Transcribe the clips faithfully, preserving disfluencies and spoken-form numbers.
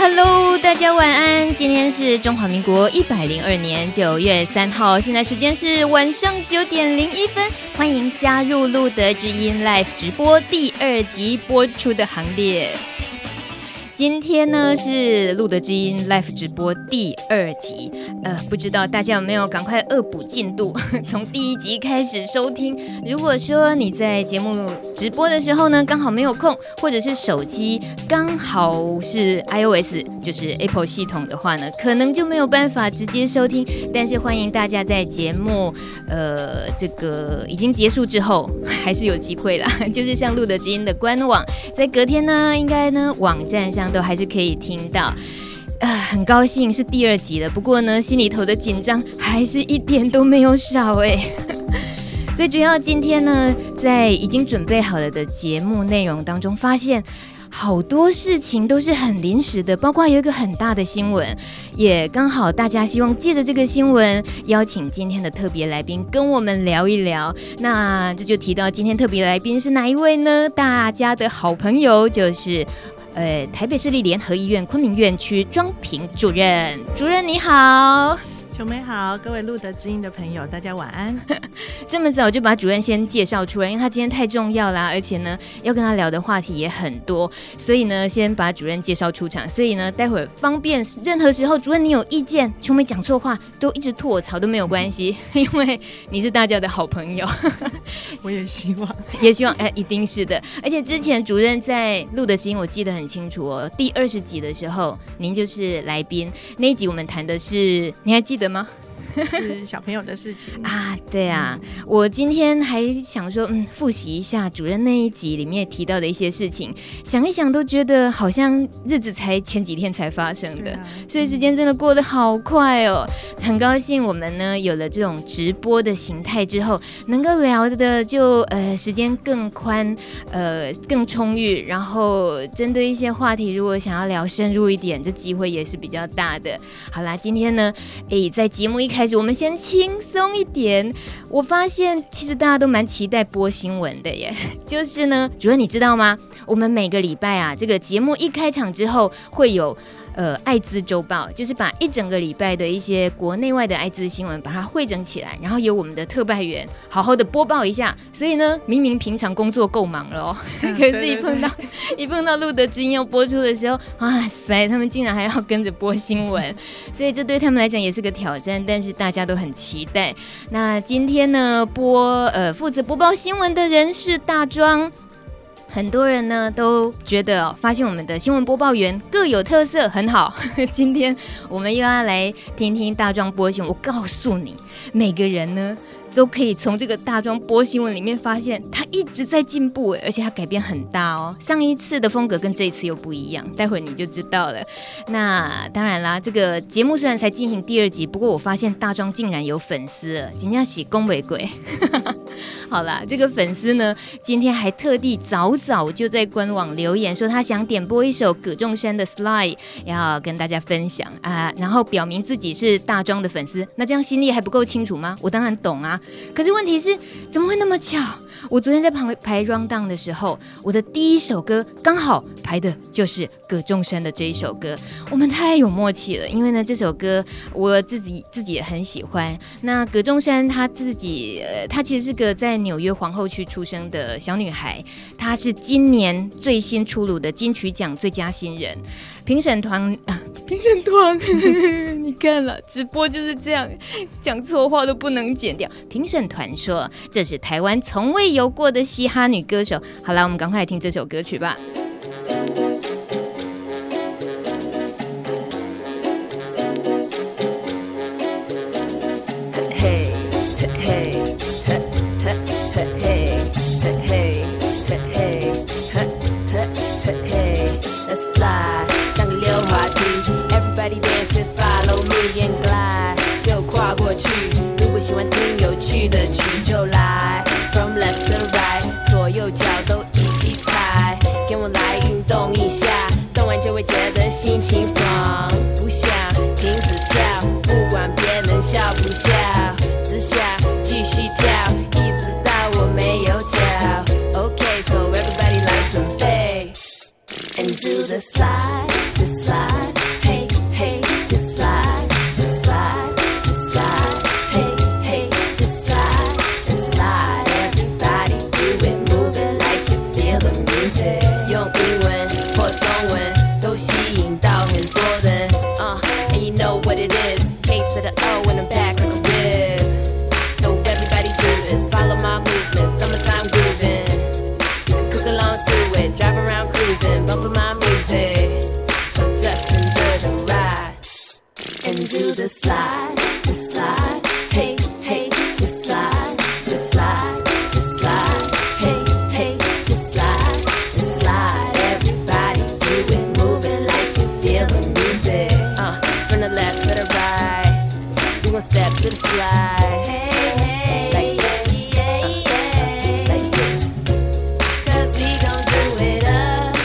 Hello， 大家晚安！今天是中华民国一百零二年九月三号，现在时间是晚上九点零一分。欢迎加入路德之音 Live 直播第二集播出的行列。今天呢是路德之音 Live 直播第二集，呃，不知道大家有没有赶快恶补进度，从第一集开始收听。如果说你在节目直播的时候呢，刚好没有空，或者是手机刚好是 iOS， 就是 Apple 系统的话呢，可能就没有办法直接收听。但是欢迎大家在节目呃这个已经结束之后，还是有机会啦，就是上路德之音的官网，在隔天呢，应该呢网站上。都还是可以听到，呃，很高兴是第二集了。不过呢，心里头的紧张还是一点都没有少哎。最主要今天呢，在已经准备好了的节目内容当中，发现好多事情都是很临时的，包括有一个很大的新闻，也刚好大家希望借着这个新闻，邀请今天的特别来宾跟我们聊一聊。那这就提到今天特别来宾是哪一位呢？大家的好朋友就是。呃，台北市立联合医院昆明院区庄平主任，主任你好，琼梅好，各位路德之音的朋友，大家晚安。这么早就把主任先介绍出来，因为他今天太重要啦，而且呢，要跟他聊的话题也很多，所以呢，先把主任介绍出场。所以呢，待会儿方便任何时候，主任你有意见，琼梅讲错话都一直吐我槽都没有关系，因为你是大家的好朋友。我也希望，也希望，哎、呃，一定是的。而且之前主任在路德之音，我记得很清楚哦，第二十集的时候，您就是来宾，那一集我们谈的是，你还记得吗？是小朋友的事情啊，对啊，我今天还想说，嗯，复习一下主任那一集里面提到的一些事情，想一想都觉得好像日子才前几天才发生的，啊、所以时间真的过得好快哦。很高兴我们呢有了这种直播的形态之后，能够聊的就呃时间更宽，呃更充裕，然后针对一些话题，如果想要聊深入一点，这机会也是比较大的。好啦，今天呢，哎，在节目一开始。我们先轻松一点。我发现其实大家都蛮期待播新闻的耶，就是呢，主任你知道吗？我们每个礼拜啊，这个节目一开场之后会有呃艾滋周报，就是把一整个礼拜的一些国内外的艾滋新闻把它汇整起来，然后由我们的特派员好好的播报一下。所以呢，明明平常工作够忙了哦，嗯、可是一碰到对对对一碰到路德之音要播出的时候，哇塞，他们竟然还要跟着播新闻，所以这对他们来讲也是个挑战，但是。大家都很期待。那今天呢，播呃负责播报新闻的人是大庄。很多人呢都觉得、哦、发现我们的新闻播报员各有特色，很好。今天我们又要来听听大庄播新闻。我告诉你，每个人呢都可以从这个大庄播新闻里面发现，他一直在进步，而且他改变很大哦。上一次的风格跟这一次又不一样，待会儿你就知道了。那当然啦，这个节目虽然才进行第二集，不过我发现大庄竟然有粉丝了，真的是恭维鬼。好啦，这个粉丝呢，今天还特地早早就在官网留言说他想点播一首葛仲珊的 Slide 要跟大家分享啊，然后表明自己是大庄的粉丝。那这样心里还不够清楚吗？我当然懂啊，可是问题是怎么会那么巧？我昨天在排排 round down 的时候，我的第一首歌刚好排的就是葛仲珊的这一首歌，我们太有默契了。因为呢，这首歌我自己自己也很喜欢。那葛仲珊她自己，呃，她其实是个在纽约皇后区出生的小女孩，她是今年最新出炉的金曲奖最佳新人。评审团，啊、评审团，你看了直播就是这样，讲错话都不能剪掉。评审团说，这是台湾从未有过的嘻哈女歌手。好了，我们赶快来听这首歌曲吧。Everybody dance, just follow me and glide， 就跨过去。人心情爽，不想停止跳，不管别人笑不笑，只想继续跳，一直到我没有脚。 OK so everybody 来准备 And do the slide, just slide, hey hey just slide, just slide, just slide, hey hey just slide, just slide. Everybody do it, move it like you feel the music. 用英文或中文都吸引到很多人 uh, And you know what it is, K to the O when I'm back on the whip. So everybody do this, follow my movement, summertime grooving. You can cook along to it, drive around cruising, bumping my music. So just enjoy the ride And do the slide, just slide, hey, hey, just slide, just slide, just slide, hey, hey, just slide, just slide. Everybody do it, move it like you feel the music. Uh, from the left to the right, we gon' step to the slide. Hey, hey, like this, yeah, yeah, like this. 'Cause we gon' do it up.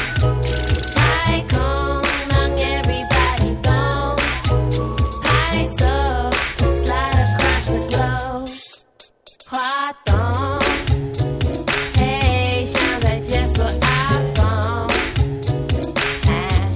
High come on, everybody go. High so, just slide across the globe. 滑动，嘿，像在解锁 iPhone。哎。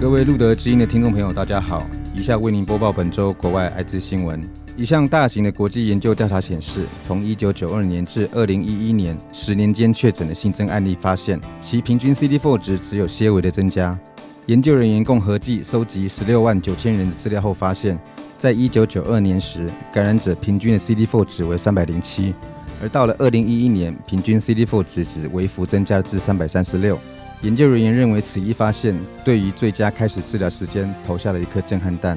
各位路德之音的听众朋友，大家好！以下为您播报本周国外艾滋新闻。一项大型的国际研究调查显示，从一九九二年至二零一一年十年间确诊的新增案例发现，其平均 C D 四 值只有些微的增加。研究人员共合计收集十六万九千人的资料后发现，在一九九二年时，感染者平均的 C D 四 值为三百零七，而到了二零一一年，平均 C D 四 值只微幅增加至三百三十六。研究人员认为此一发现对于最佳开始治疗时间投下了一颗震撼弹，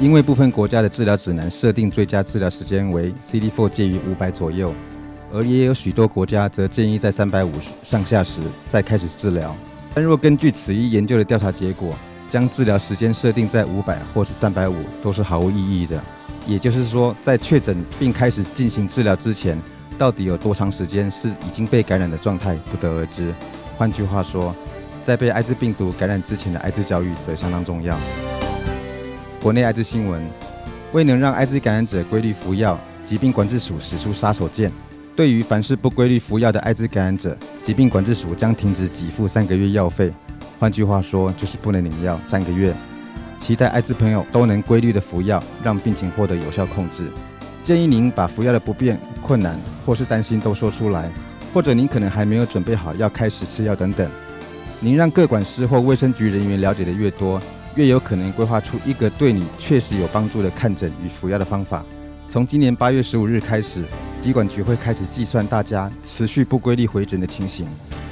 因为部分国家的治疗指南设定最佳治疗时间为 C D 四 介于五百左右，而也有许多国家则建议在三百五十上下时再开始治疗。但若根据此一研究的调查结果，将治疗时间设定在五百或是三百五十都是毫无意义的。也就是说，在确诊并开始进行治疗之前，到底有多长时间是已经被感染的状态，不得而知。换句话说，在被艾滋病毒感染之前的艾滋教育则相当重要。国内艾滋新闻：未能让艾滋感染者规律服药，疾病管制署使出杀手锏。对于凡是不规律服药的艾滋感染者，疾病管制署将停止给付三个月药费。换句话说，就是不能领药三个月。期待艾滋朋友都能规律的服药，让病情获得有效控制。建议您把服药的不便、困难或是担心都说出来。或者您可能还没有准备好要开始吃药等等，您让各管师或卫生局人员了解的越多，越有可能规划出一个对你确实有帮助的看诊与服药的方法。从今年八月十五日开始，疾管局会开始计算大家持续不规律回诊的情形，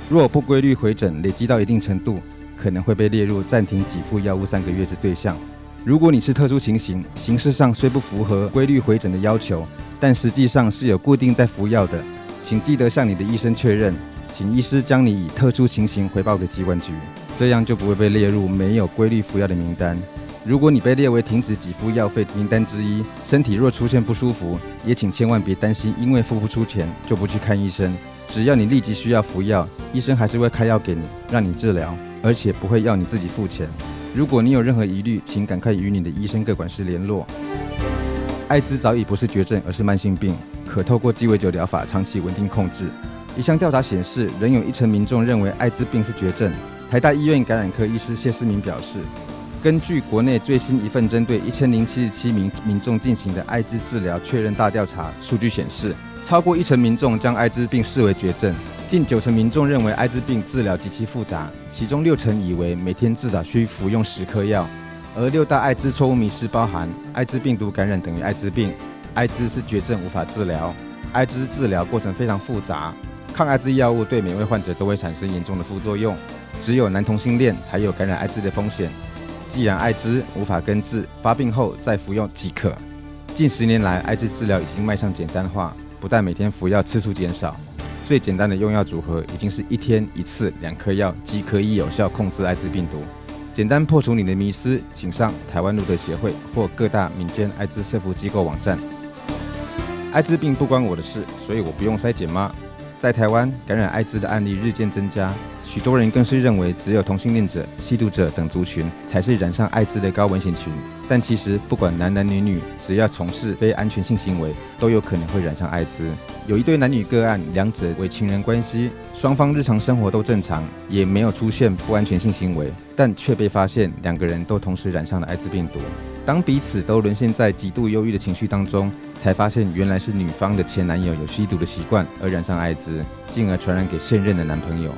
若不规律回诊累积到一定程度，可能会被列入暂停给付药物三个月之对象。如果你是特殊情形，形式上虽不符合规律回诊的要求，但实际上是有固定在服药的，请记得向你的医生确认，请医师将你以特殊情形回报给疾管局，这样就不会被列入没有规律服药的名单。如果你被列为停止给付药费名单之一，身体若出现不舒服，也请千万别担心，因为付不出钱就不去看医生。只要你立即需要服药，医生还是会开药给你，让你治疗，而且不会要你自己付钱。如果你有任何疑虑，请赶快与你的医生各管师联络。艾滋早已不是绝症，而是慢性病，可透过鸡尾酒疗法长期稳定控制。一项调查显示，仍有一成民众认为艾滋病是绝症。台大医院感染科医师谢世明表示，根据国内最新一份针对一千零七十七名民众进行的艾滋治疗确认大调查，数据显示，超过一成民众将艾滋病视为绝症，近九成民众认为艾滋病治疗极其复杂，其中六成以为每天至少需服用十颗药。而六大艾滋错误迷思包含：艾滋病毒感染等于艾滋病，艾滋是绝症无法治疗，艾滋治疗过程非常复杂，抗艾滋药物对每位患者都会产生严重的副作用，只有男同性恋才有感染艾滋的风险，既然艾滋无法根治，发病后再服用即可。近十年来，艾滋治疗已经迈向简单化，不但每天服药次数减少，最简单的用药组合已经是一天一次两颗药即可以有效控制艾滋病毒。简单破除你的迷思，请上台湾路德协会或各大民间艾滋社福机构网站。艾滋病不关我的事，所以我不用筛检吗？在台湾，感染艾滋的案例日渐增加，许多人更是认为只有同性恋者、吸毒者等族群才是染上艾滋的高危险群。但其实，不管男男女女，只要从事非安全性行为，都有可能会染上艾滋。有一对男女个案，两者为情人关系，双方日常生活都正常，也没有出现不安全性行为，但却被发现两个人都同时染上了艾滋病毒。当彼此都沦陷在极度忧郁的情绪当中，才发现原来是女方的前男友有吸毒的习惯而染上艾滋，进而传染给现任的男朋友。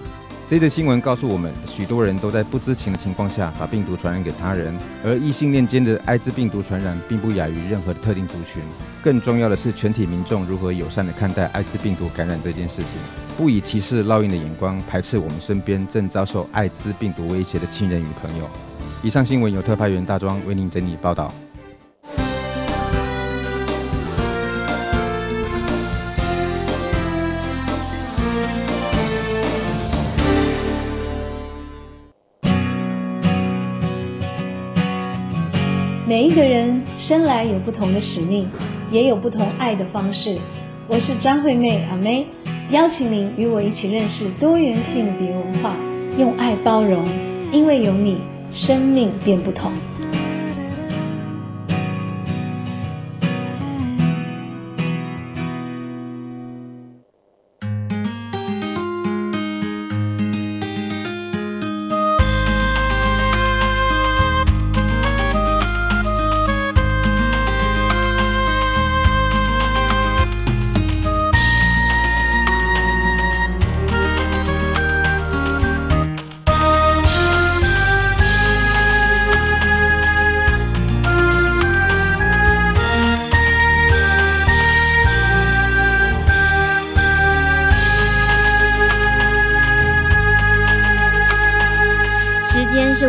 这则新闻告诉我们，许多人都在不知情的情况下把病毒传染给他人，而异性恋间的艾滋病毒传染并不亚于任何特定族群。更重要的是，全体民众如何友善地看待艾滋病毒感染这件事情，不以歧视烙印的眼光排斥我们身边正遭受艾滋病毒威胁的亲人与朋友。以上新闻由特派员大庄为您整理报道。每一个人生来有不同的使命，也有不同爱的方式。我是张惠妹阿妹，邀请您与我一起认识多元性别文化，用爱包容，因为有你，生命便不同。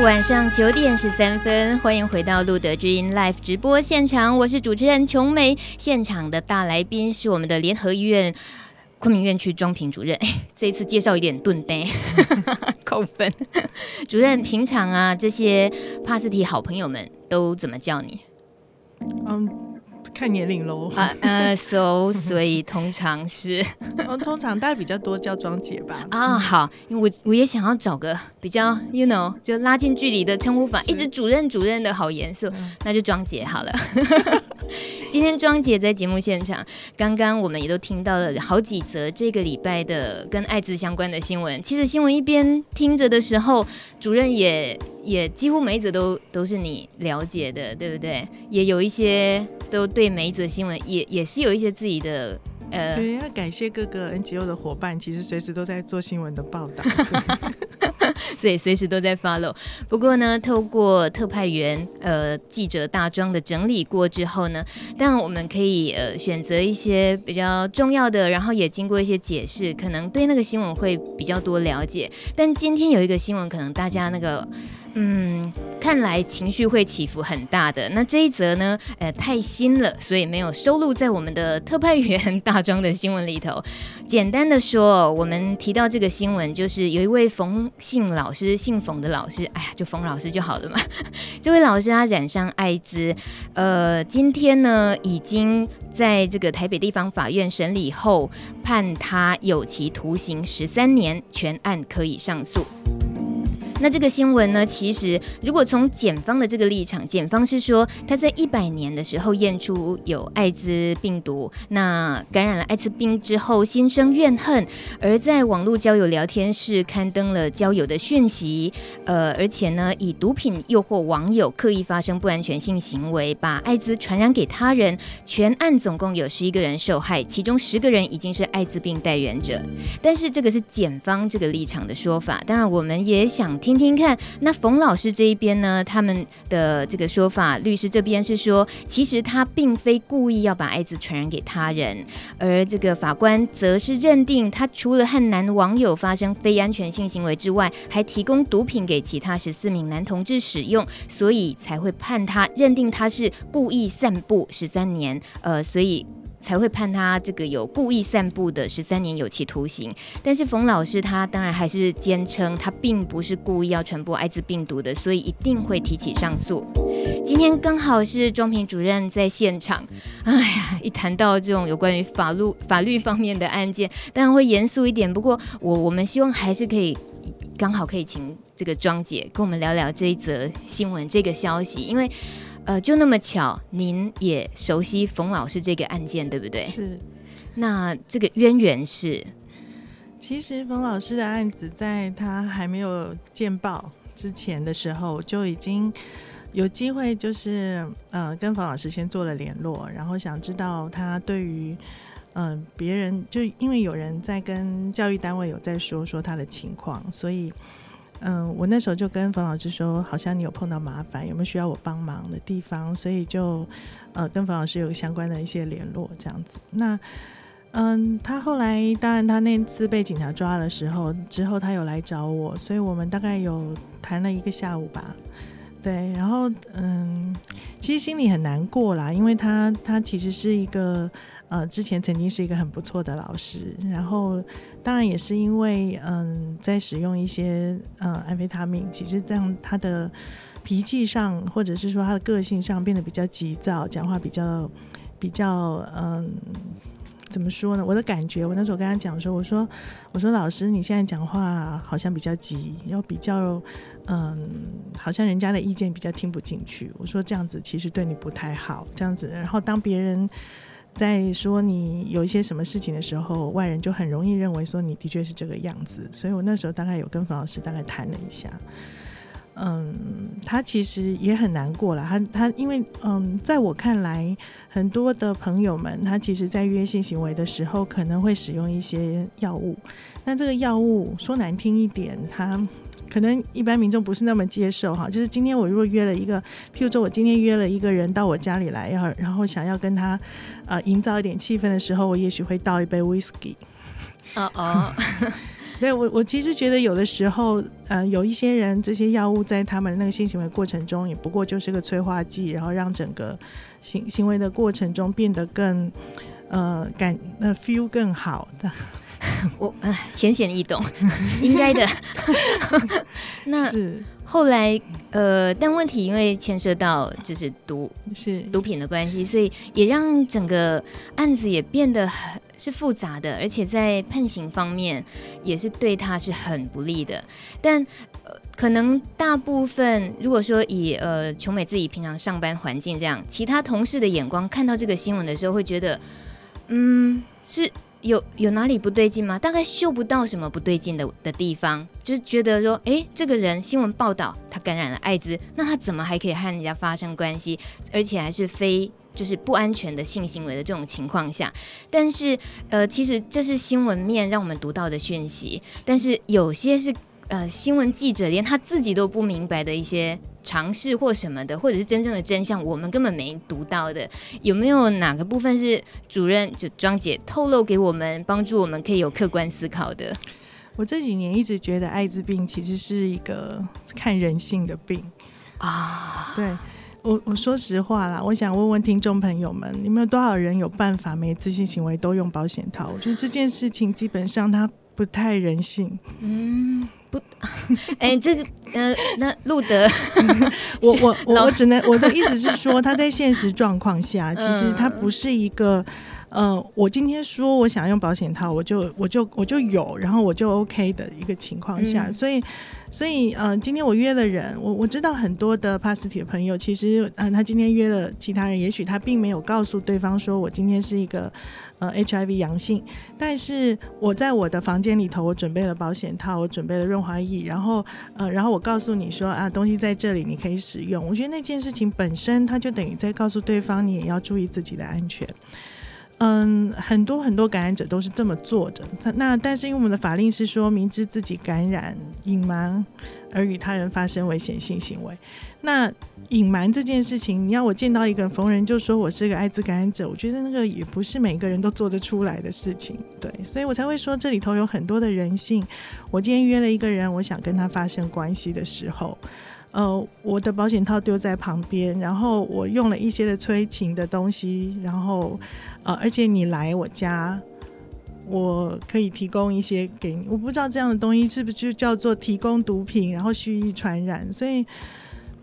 晚上九点十三分，欢迎回到路德之音 Live 直播现场，我是主持人琼梅。现场的大来宾是我们的联合医院昆明院区庄平主任，这一次介绍有点钝呆，扣分。主任，平常啊，这些帕斯提好朋友们都怎么叫你？嗯、um.。看年龄喽啊呃 ，so 所以通常是、哦，通常大家比较多叫庄姐吧。啊、哦，好，因为我我也想要找个比较 ，you know， 就拉近距离的称呼法，一直主任主任的好严肃，嗯、那就庄姐好了。今天庄姐在节目现场，刚刚我们也都听到了好几则这个礼拜的跟艾滋相关的新闻。其实新闻一边听着的时候，主任也也几乎每一则都都是你了解的，对不对？也有一些。都对每一则新闻 也, 也是有一些自己的呃，对，要感谢各个 N G O 的伙伴，其实随时都在做新闻的报道，所以随时都在 follow。 不过呢，透过特派员呃记者大庄的整理过之后呢，当然我们可以呃选择一些比较重要的，然后也经过一些解释，可能对那个新闻会比较多了解。但今天有一个新闻，可能大家那个嗯，看来情绪会起伏很大的。那这一则呢，呃，太新了，所以没有收录在我们的特派员大庄的新闻里头。简单的说，我们提到这个新闻，就是有一位冯姓老师，姓冯的老师，哎呀，就冯老师就好了嘛。这位老师他染上艾滋，呃，今天呢已经在这个台北地方法院审理后，判他有期徒刑十三年，全案可以上诉。那这个新闻呢，其实如果从检方的这个立场，检方是说他在一百年的时候验出有艾滋病毒，那感染了艾滋病之后心生怨恨，而在网络交友聊天室刊登了交友的讯息，呃，而且呢以毒品诱惑网友刻意发生不安全性行为，把艾滋传染给他人。全案总共有十一个人受害，其中十个人已经是艾滋病带源者。但是这个是检方这个立场的说法，当然我们也想听听看，那冯老师这一边呢，他们的这个说法，律师这边是说，其实他并非故意要把艾滋传染给他人，而这个法官则是认定他除了和男网友发生非安全性行为之外，还提供毒品给其他十四名男同志使用，所以才会判他认定他是故意散布十三年，呃，所以。才会判他这个有故意散布的十三年有期徒刑。但是冯老师他当然还是坚称他并不是故意要传播艾滋病毒的，所以一定会提起上诉。今天刚好是庄平主任在现场，哎呀，一谈到这种有关于法律法律方面的案件，当然会严肃一点。不过我我们希望还是可以刚好可以请这个庄姐跟我们聊聊这一则新闻这个消息，因为呃，就那么巧，您也熟悉冯老师这个案件，对不对？是。那这个渊源是，其实冯老师的案子在他还没有见报之前的时候，就已经有机会，就是呃，跟冯老师先做了联络，然后想知道他对于嗯、呃、别人，就因为有人在跟教育单位有在说说他的情况，所以。嗯，我那时候就跟冯老师说，好像你有碰到麻烦，有没有需要我帮忙的地方？所以就呃跟冯老师有相关的一些联络，这样子。那嗯，他后来当然他那次被警察抓的时候，之后他有来找我，所以我们大概有谈了一个下午吧。对，然后嗯，其实心里很难过啦，因为他他其实是一个。呃，之前曾经是一个很不错的老师，然后当然也是因为嗯，在使用一些呃安非他命，其实让他的脾气上，或者是说他的个性上变得比较急躁，讲话比较比较嗯，怎么说呢？我的感觉，我那时候跟他讲说，我说我说老师，你现在讲话好像比较急，要比较嗯，好像人家的意见比较听不进去。我说这样子其实对你不太好，这样子，然后当别人。在说你有一些什么事情的时候，外人就很容易认为说你的确是这个样子，所以我那时候大概有跟冯老师大概谈了一下，嗯，他其实也很难过啦，他他因为嗯，在我看来，很多的朋友们他其实在约性行为的时候可能会使用一些药物，那这个药物说难听一点，他可能一般民众不是那么接受哈，就是今天我如果约了一个，譬如说我今天约了一个人到我家里来，然后想要跟他呃营造一点气氛的时候，我也许会倒一杯 whisky。哦哦，对我我其实觉得有的时候，呃，有一些人这些药物在他们那个性行为过程中，也不过就是个催化剂，然后让整个行行为的过程中变得更呃感呃 feel 更好的。我浅显易懂，应该的。那后来呃，但问题因为牵涉到就是毒是毒品的关系，所以也让整个案子也变得是复杂的，而且在判刑方面也是对他是很不利的。但、呃、可能大部分如果说以呃琼美自己平常上班环境这样，其他同事的眼光看到这个新闻的时候，会觉得嗯是。有, 有哪里不对劲吗？大概嗅不到什么不对劲 的, 的地方，就是觉得说，哎，这个人新闻报道他感染了艾滋，那他怎么还可以和人家发生关系，而且还是非就是不安全的性行为的这种情况下。但是，呃，其实这是新闻面让我们读到的讯息，但是有些是呃新闻记者连他自己都不明白的一些尝试或什么的，或者是真正的真相我们根本没读到的。有没有哪个部分是主任就庄姐透露给我们，帮助我们可以有客观思考的？我这几年一直觉得艾滋病其实是一个看人性的病啊。对，我我说实话啦，我想问问听众朋友们，你们有多少人有办法每次性行为都用保险套？我觉得这件事情基本上它不太人性。嗯，哎、欸，这个呃，那路德，我我我只能我的意思是说，他在现实状况下，其实他不是一个呃，我今天说我想用保险套，我就我就我就有，然后我就 OK 的一个情况下，嗯、所以所以呃，今天我约了人，我我知道很多的帕斯铁朋友，其实嗯、呃，他今天约了其他人，也许他并没有告诉对方说我今天是一个。呃 H I V 阳性，但是我在我的房间里头，我准备了保险套，我准备了润滑液，然后呃，然后我告诉你说啊，东西在这里，你可以使用。我觉得那件事情本身，它就等于在告诉对方，你也要注意自己的安全。嗯，很多很多感染者都是这么做的。那但是因为我们的法令是说，明知自己感染，隐瞒而与他人发生危险性行为。那隐瞒这件事情，你要我见到一个逢人就说我是个艾滋感染者，我觉得那个也不是每个人都做得出来的事情。对，所以我才会说这里头有很多的人性。我今天约了一个人，我想跟他发生关系的时候，呃，我的保险套丢在旁边，然后我用了一些的催情的东西，然后呃，而且你来我家，我可以提供一些给你。我不知道这样的东西是不是就叫做提供毒品，然后蓄意传染。所以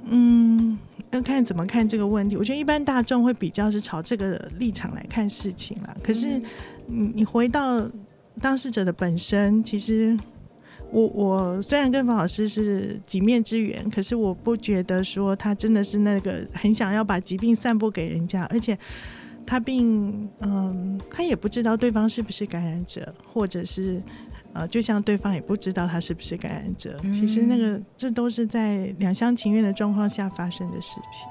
嗯，要看怎么看这个问题。我觉得一般大众会比较是朝这个立场来看事情啦。可是你回到当事者的本身，其实我我虽然跟冯老师是几面之缘，可是我不觉得说他真的是那个很想要把疾病散播给人家，而且他并嗯，他也不知道对方是不是感染者，或者是呃，就像对方也不知道他是不是感染者。嗯、其实那个这都是在两厢情愿的状况下发生的事情。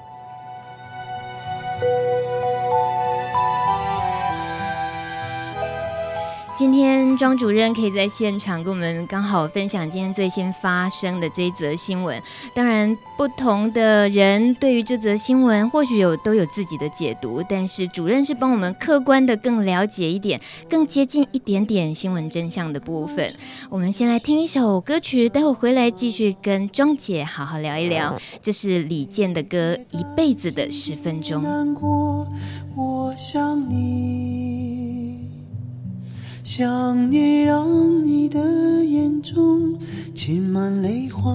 今天庄主任可以在现场跟我们刚好分享今天最新发生的这一则新闻，当然不同的人对于这则新闻或许有都有自己的解读，但是主任是帮我们客观的更了解一点，更接近一点点新闻真相的部分。我们先来听一首歌曲，待会回来继续跟庄姐好好聊一聊。这是李健的歌《一辈子的十分钟》。难过，我想你，想念让你的眼中浸满泪花，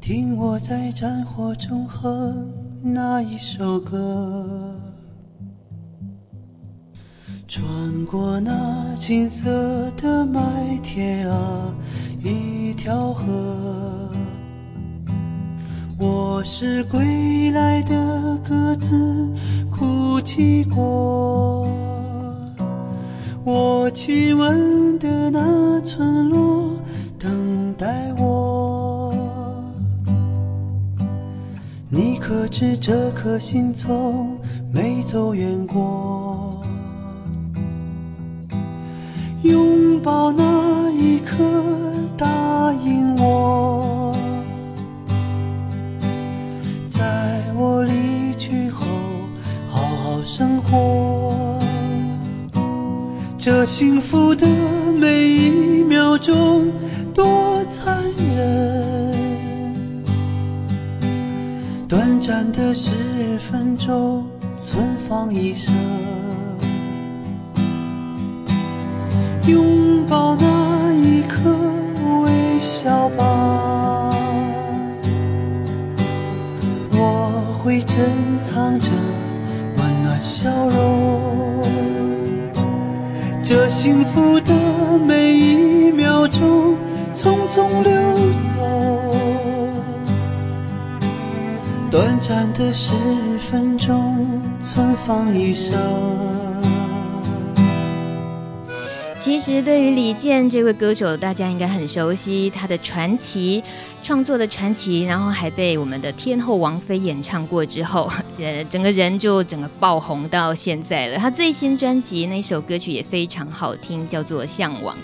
听我在战火中哼那一首歌，穿过那金色的麦田啊，一条河，我是归来的鸽子，哭泣过。我亲吻的那村落，等待我。你可知这颗心从没走远过？拥抱那一刻，答应我。在我离去后好好生活，这幸福的每一秒钟多残忍，短暂的十分钟存放一生，拥抱那一刻，微笑吧，我会珍藏着温暖笑容，这幸福的每一秒钟匆匆流走，短暂的十分钟存放一生。其实对于李健这位歌手，大家应该很熟悉他的传奇创作的传奇，然后还被我们的天后王菲演唱过之后，整个人就整个爆红到现在了。他最新专辑那首歌曲也非常好听，叫做《向往》。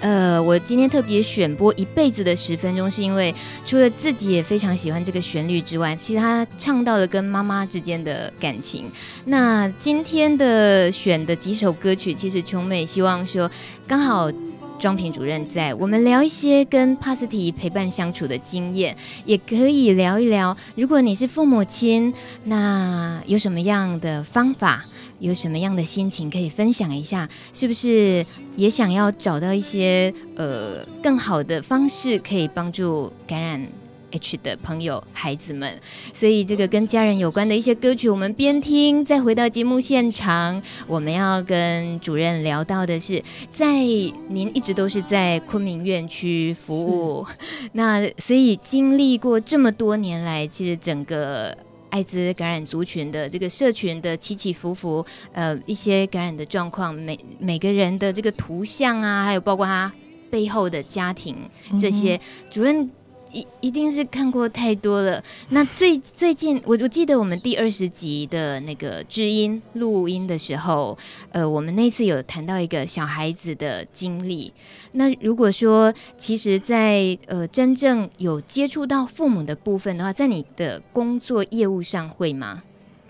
呃，我今天特别选播《一辈子的十分钟》，是因为除了自己也非常喜欢这个旋律之外，其实他唱到了跟妈妈之间的感情。那今天的选的几首歌曲，其实琼美希望说刚好庄平主任在，我们聊一些跟帕斯堤陪伴相处的经验，也可以聊一聊如果你是父母亲，那有什么样的方法，有什么样的心情可以分享一下，是不是也想要找到一些呃更好的方式可以帮助感染H 的朋友孩子们。所以这个跟家人有关的一些歌曲，我们边听再回到节目现场。我们要跟主任聊到的是，在您一直都是在昆明院区服务，那所以经历过这么多年来，其实整个艾滋感染族群的这个社群的起起伏伏，呃，一些感染的状况，每每个人的这个图像啊，还有包括他背后的家庭这些，嗯、主任一, 一定是看过太多了。那 最, 最近 我, 我记得我们第二十集的那个知音录音的时候，呃，我们那次有谈到一个小孩子的经历。那如果说其实在呃真正有接触到父母的部分的话，在你的工作业务上会吗？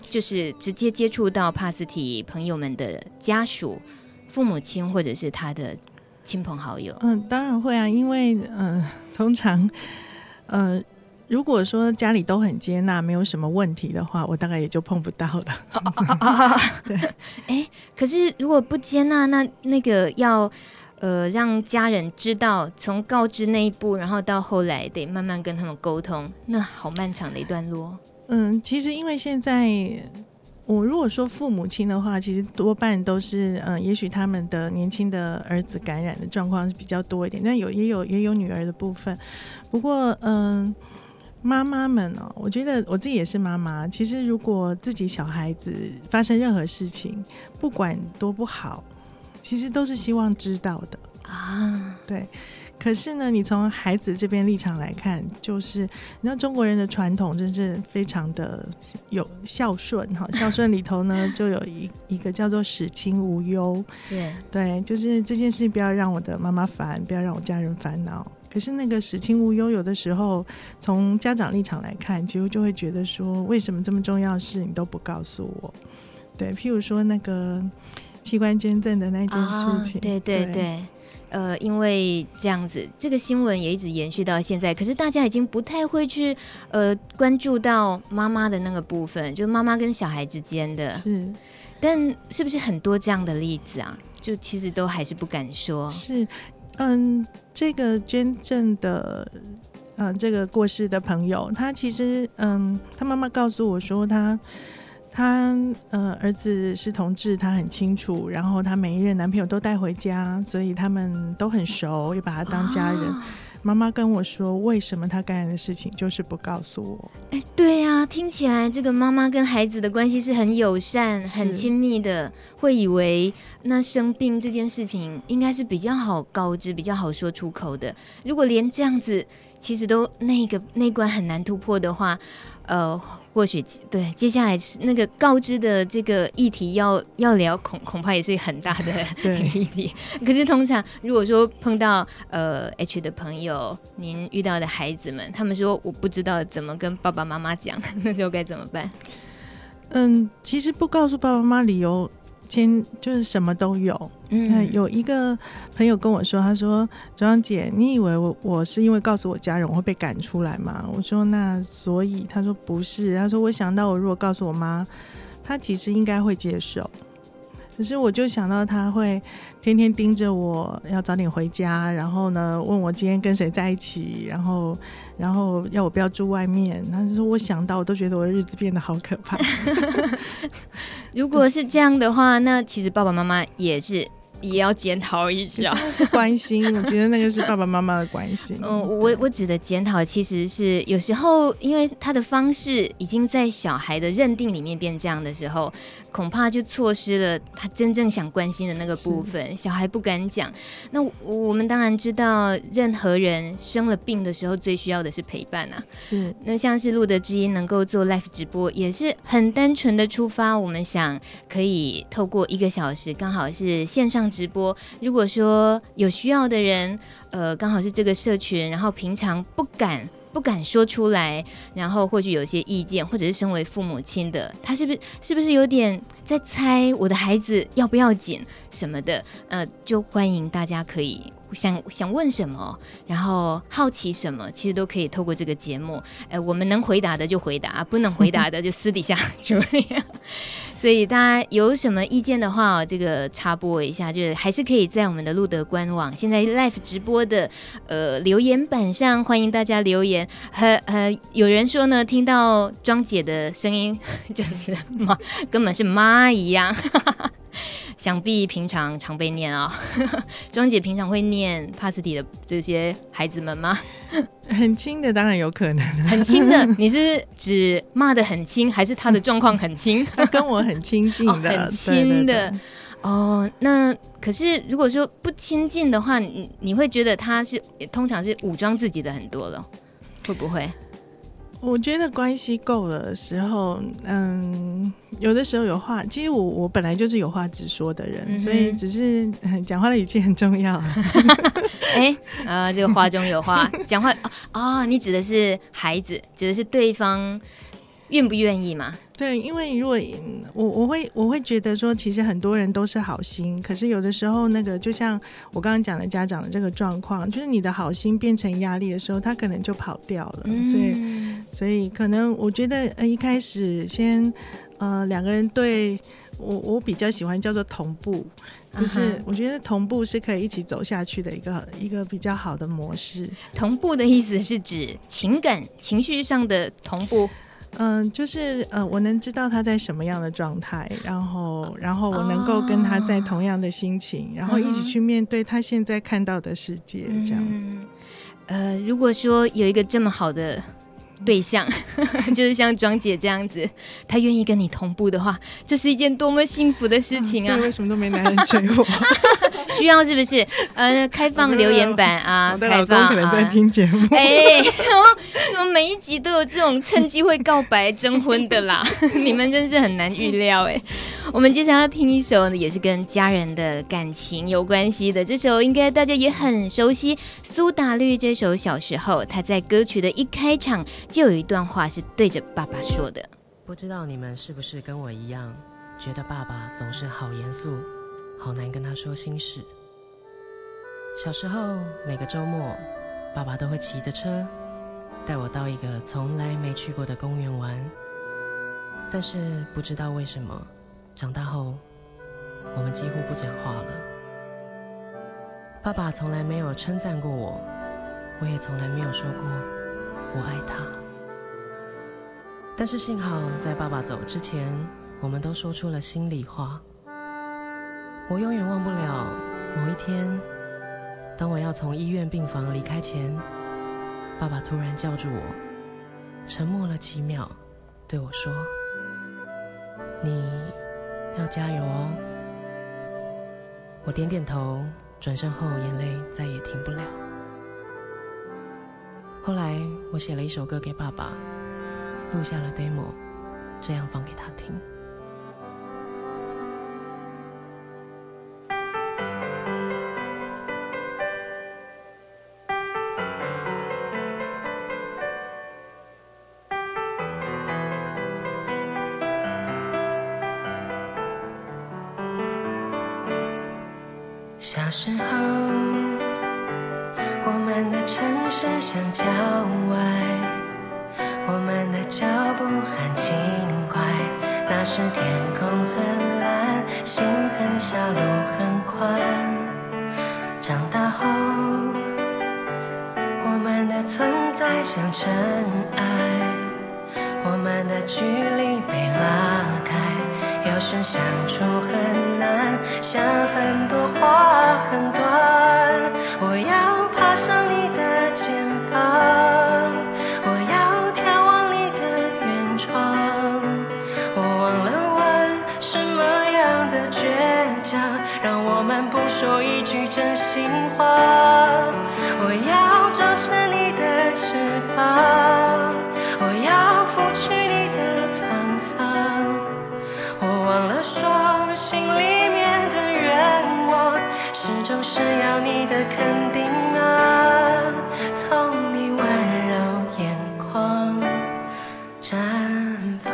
就是直接接触到帕斯堤朋友们的家属、父母亲或者是他的亲朋好友？嗯，当然会啊，因为嗯、呃，通常呃，如果说家里都很接纳，没有什么问题的话，我大概也就碰不到了。哦哦哦哦对，哎，可是如果不接纳，那那个要呃让家人知道，从告知那一步，然后到后来得慢慢跟他们沟通，那好漫长的一段路。嗯，其实因为现在。我如果说父母亲的话，其实多半都是、呃、也许他们的年轻的儿子感染的状况是比较多一点，但有也有也有女儿的部分。不过嗯、呃，妈妈们哦，我觉得我自己也是妈妈，其实如果自己小孩子发生任何事情，不管多不好，其实都是希望知道的啊。对，可是呢你从孩子这边立场来看，就是你知道中国人的传统真是非常的有孝顺，孝顺里头呢就有一一个叫做使亲无忧，是对，就是这件事不要让我的妈妈烦，不要让我家人烦恼。可是那个使亲无忧有的时候从家长立场来看，几乎就会觉得说为什么这么重要的事你都不告诉我。对，譬如说那个器官捐赠的那件事情、哦、对对 对, 对呃，因为这样子这个新闻也一直延续到现在，可是大家已经不太会去呃关注到妈妈的那个部分，就妈妈跟小孩之间的。是，但是不是很多这样的例子啊，就其实都还是不敢说。是，嗯，这个捐赠的嗯、呃、这个过世的朋友，他其实嗯他妈妈告诉我说他他、呃、儿子是同志，他很清楚，然后他每一任男朋友都带回家，所以他们都很熟，也把他当家人、啊、妈妈跟我说为什么他感染的事情就是不告诉我。哎，对啊，听起来这个妈妈跟孩子的关系是很友善很亲密的，会以为那生病这件事情应该是比较好告知比较好说出口的，如果连这样子其实都那个那关很难突破的话，呃，或许对接下来那个告知的这个议题要要聊恐恐怕也是很大的议题。可是通常如果说碰到呃 H 的朋友，您遇到的孩子们，他们说我不知道怎么跟爸爸妈妈讲，那时候该怎么办？嗯，其实不告诉爸爸妈妈理由先就是什么都有。嗯，有一个朋友跟我说，他说卓阳姐，你以为 我, 我是因为告诉我家人我会被赶出来吗？我说那所以，他说不是，他说我想到我如果告诉我妈，她其实应该会接受，可是我就想到她会天天盯着我要早点回家，然后呢问我今天跟谁在一起，然后然后要我不要住外面，他说我想到我都觉得我的日子变得好可怕。如果是这样的话，那其实爸爸妈妈也是也要检讨一下，真的是关心。我觉得那个是爸爸妈妈的关心。嗯，我我指的检讨其实是有时候因为他的方式已经在小孩的认定里面变这样的时候，恐怕就错失了他真正想关心的那个部分，小孩不敢讲。那我们当然知道任何人生了病的时候最需要的是陪伴啊。是，那像是路德之音能够做 live 直播也是很单纯的出发，我们想可以透过一个小时刚好是线上直播，如果说有需要的人呃，刚好是这个社群，然后平常不敢不敢说出来，然后或许有些意见，或者是身为父母亲的他是不是是不是有点在猜我的孩子要不要紧什么的，呃，就欢迎大家可以想想问什么，然后好奇什么，其实都可以透过这个节目，呃，我们能回答的就回答，不能回答的就私底下处理。所以大家有什么意见的话、哦、这个插播一下，就是还是可以在我们的路德官网现在 live 直播的呃留言板上，欢迎大家留言。呃呃，有人说呢，听到庄姐的声音就是妈，根本是妈一样。想必平常常被念啊、哦，庄姐平常会念帕斯蒂的这些孩子们吗？很轻的当然有可能、啊，很轻的，你是指骂得很轻，还是他的状况很轻？他跟我很亲近的，哦、很亲的对对对哦。那可是如果说不亲近的话，你你会觉得他是通常是武装自己的很多了，会不会？我觉得关系够了的时候，嗯，有的时候有话，其实我我本来就是有话直说的人，嗯、所以只是讲话的语气很重要。哎、欸，呃，这个话中有话，讲话啊、哦，你指的是孩子，指的是对方愿不愿意嘛？对，因为如果我我会我会觉得说，其实很多人都是好心，可是有的时候那个就像我刚刚讲的家长的这个状况，就是你的好心变成压力的时候，他可能就跑掉了。嗯、所以所以可能我觉得、呃、一开始先呃两个人对我我比较喜欢叫做同步。就是我觉得同步是可以一起走下去的一个一个比较好的模式。同步的意思是指情感情绪上的同步。嗯、呃，就是呃，我能知道他在什么样的状态，然后然后我能够跟他在同样的心情、哦、然后一起去面对他现在看到的世界、嗯、这样子。呃，如果说有一个这么好的对象就是像庄姐这样子，她愿意跟你同步的话，这是一件多么幸福的事情啊！啊对，为什么都没男人追我？需要是不是？呃，开放留言板啊，我的老公可能在听节目。哎、啊欸，怎么每一集都有这种趁机会告白征婚的啦？你们真是很难预料哎、欸。我们接下来要听一首呢，也是跟家人的感情有关系的。这首应该大家也很熟悉，苏打绿这首《小时候》，他在歌曲的一开场就有一段话是对着爸爸说的。不知道你们是不是跟我一样，觉得爸爸总是好严肃，好难跟他说心事。小时候每个周末，爸爸都会骑着车带我到一个从来没去过的公园玩。但是不知道为什么，长大后我们几乎不讲话了。爸爸从来没有称赞过我，我也从来没有说过我爱他。但是幸好在爸爸走之前，我们都说出了心里话。我永远忘不了某一天，当我要从医院病房离开前，爸爸突然叫住我，沉默了几秒，对我说，你要加油哦。我点点头，转身后眼泪再也停不了。后来我写了一首歌给爸爸，录下了 demo， 这样放给他听。小时候，我们的城市像郊外，我们的脚步很轻快，那时天空很蓝，心很小，路很宽。长大后，我们的存在像尘埃，我们的距离被拉开，有时相处很难，想很多话很短，我要爬上你的肩膀，我要眺望你的远窗，我忘了问什么样的倔强，让我们不说一句真心话，我要长成你的翅膀，我要拂去你的沧桑，我忘了说心里始终是要你的肯定啊，从你温柔眼眶绽放。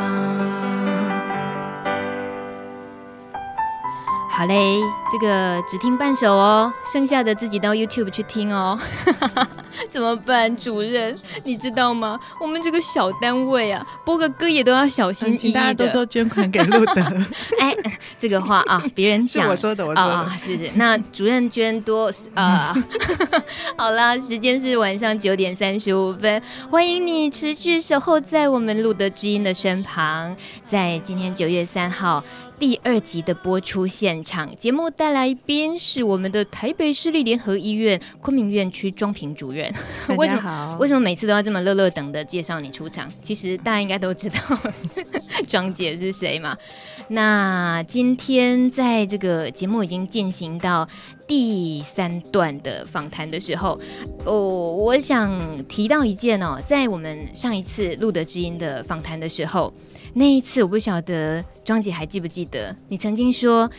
好嘞，这个只听半首哦，剩下的自己到 YouTube 去听哦。怎么办，主任？你知道吗？我们这个小单位啊，播个歌也都要小心翼翼的。请大家多多捐款给路德。哎，这个话啊，别人讲。是我说的，我说的。啊、是是。那主任捐多啊。好啦，时间是晚上九点三十五分，欢迎你持续守候在我们路德之音的身旁。在今天九月三号第二集的播出现场，节目带来宾是我们的台北市立联合医院昆明院区庄平主任。为什么为什么每次都要这么乐乐等的介绍你出场？其实大家应该都知道庄姐是谁嘛。那今天在这个节目已经进行到第三段的访谈的时候，哦，我想提到一件哦，在我们上一次路德之音的访谈的时候，那一次我不晓得庄姐还记不记得，你曾经说，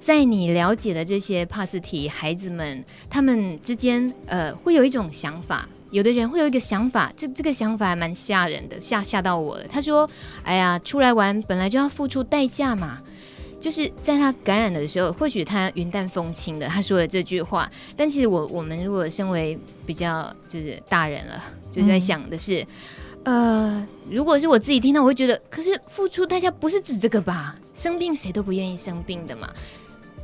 在你了解的这些帕斯提孩子们，他们之间呃会有一种想法，有的人会有一个想法，这这个想法还蛮吓人的，吓吓到我了。他说：“哎呀，出来玩本来就要付出代价嘛。”就是在他感染的时候，或许他云淡风轻的，他说了这句话。但其实我我们如果身为比较就是大人了，就是在想的是，嗯、呃，如果是我自己听到，我会觉得，可是付出代价不是指这个吧？生病谁都不愿意生病的嘛。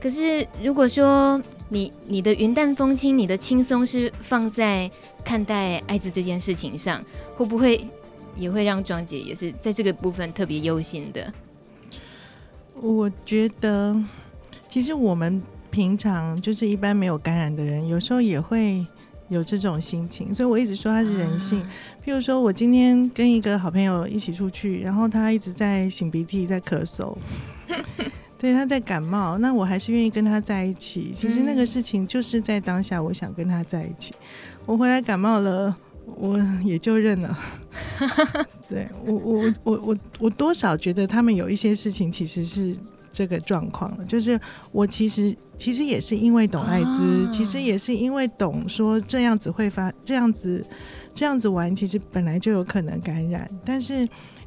可是如果说你你的云淡风轻，你的轻松是放在看待艾滋这件事情上，会不会也会让庄姐也是在这个部分特别忧心的？我觉得其实我们平常就是一般没有感染的人，有时候也会有这种心情，所以我一直说它是人性、啊、譬如说我今天跟一个好朋友一起出去，然后他一直在擤鼻涕在咳嗽对，他在感冒，那我还是愿意跟他在一起。其实那个事情就是在当下我想跟他在一起，我回来感冒了我也就认了对，我我我我我多少觉得他们有一些事情其实是这个状况了，就是我其实其实也是因为懂艾滋、啊、其实也是因为懂说这样子会发这样子这样子玩其实本来就有可能感染，但是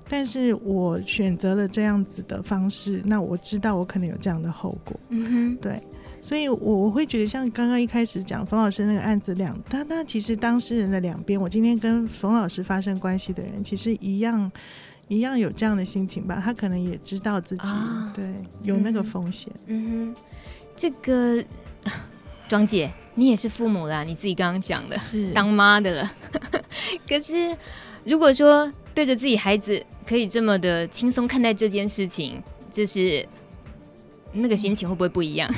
但是我选择了这样子的方式，那我知道我可能有这样的后果。嗯哼，对，所以我会觉得像刚刚一开始讲冯老师那个案子两，他那其实当事人的两边，我今天跟冯老师发生关系的人，其实一样一样有这样的心情吧，他可能也知道自己、啊、对有那个风险。嗯 哼, 嗯哼，这个庄姐，你也是父母啦，你自己刚刚讲的，是当妈的了可是如果说对着自己孩子可以这么的轻松看待这件事情，就是那个心情会不会不一样？